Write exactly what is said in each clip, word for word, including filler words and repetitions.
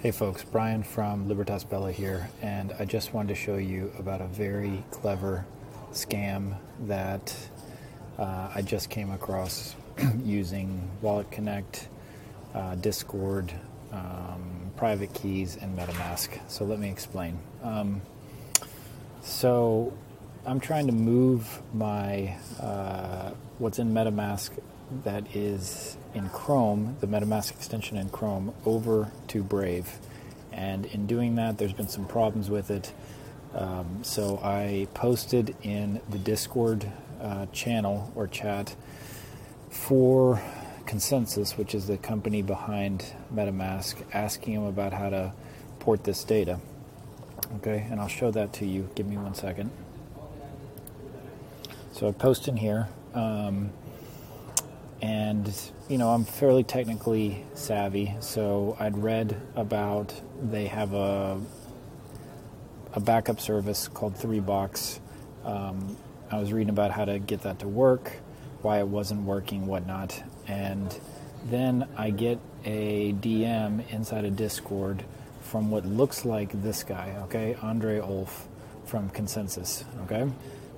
Hey folks, Brian from Libertas Bella here, and I just wanted to show you about a very clever scam that uh, I just came across using WalletConnect, uh, Discord, um, private keys, and MetaMask. So let me explain. Um, so I'm trying to move my uh, what's in MetaMask that is in Chrome, the MetaMask extension in Chrome, over to Brave. And in doing that, there's been some problems with it. Um, so I posted in the Discord uh, channel or chat for ConsenSys, which is the company behind MetaMask, asking them about how to port this data. Okay, and I'll show that to you. Give me one second. So I post in here. Um, And, you know, I'm fairly technically savvy, so I'd read about they have a a backup service called three box. Um, I was reading about how to get that to work, why it wasn't working, whatnot. And then I get a D M inside of Discord from what looks like this guy, okay? Andre Ulf from ConsenSys, okay?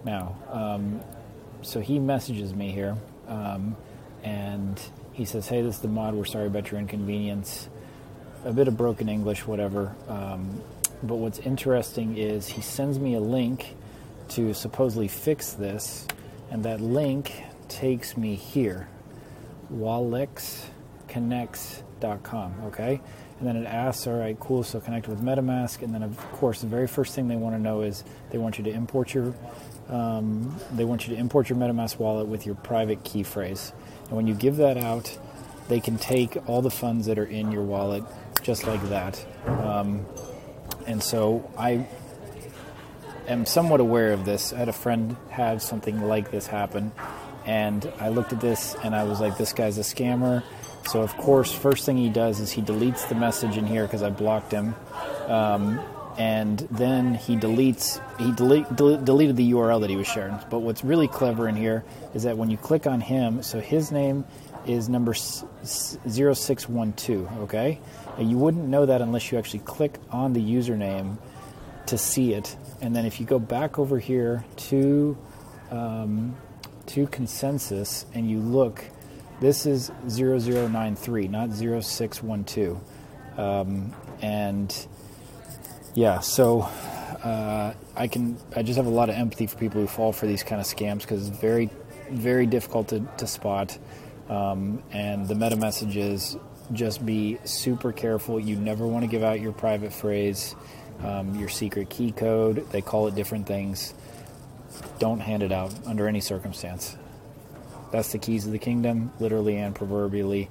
Now, um, so he messages me here. Um, And he says, hey, this is the mod. We're sorry about your inconvenience. A bit of broken English, whatever. Um, but what's interesting is he sends me a link to supposedly fix this. And that link takes me here, wallects connects dot com, okay? And then it asks, all right, cool, so connect with MetaMask. And then, of course, the very first thing they want to know is they want you to import your... Um, they want you to import your MetaMask wallet with your private key phrase. And when you give that out, they can take all the funds that are in your wallet just like that. Um, and so I am somewhat aware of this. I had a friend have something like this happen. And I looked at this and I was like, this guy's a scammer. So, of course, first thing he does is he deletes the message in here because I blocked him. Um, And then he deletes, he delete, delete, deleted the U R L that he was sharing. But what's really clever in here is that when you click on him, so his name is number zero six one two, okay? And you wouldn't know that unless you actually click on the username to see it. And then if you go back over here to, um, to ConsenSys and you look, this is zero zero nine three, not zero six one two. Um, and... Yeah, so uh, I can. I just have a lot of empathy for people who fall for these kind of scams because it's very, very difficult to, to spot. Um, and the meta message is just be super careful. You never want to give out your private phrase, um, your secret key code. They call it different things. Don't hand it out under any circumstance. That's the keys of the kingdom, literally and proverbially,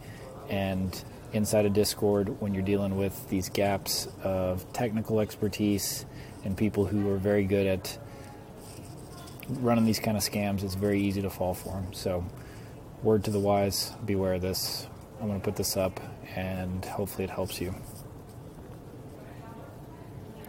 and inside of Discord when you're dealing with these gaps of technical expertise and people who are very good at running these kind of scams, it's very easy to fall for them. So word to the wise, beware of this. I'm going to put this up and hopefully it helps you.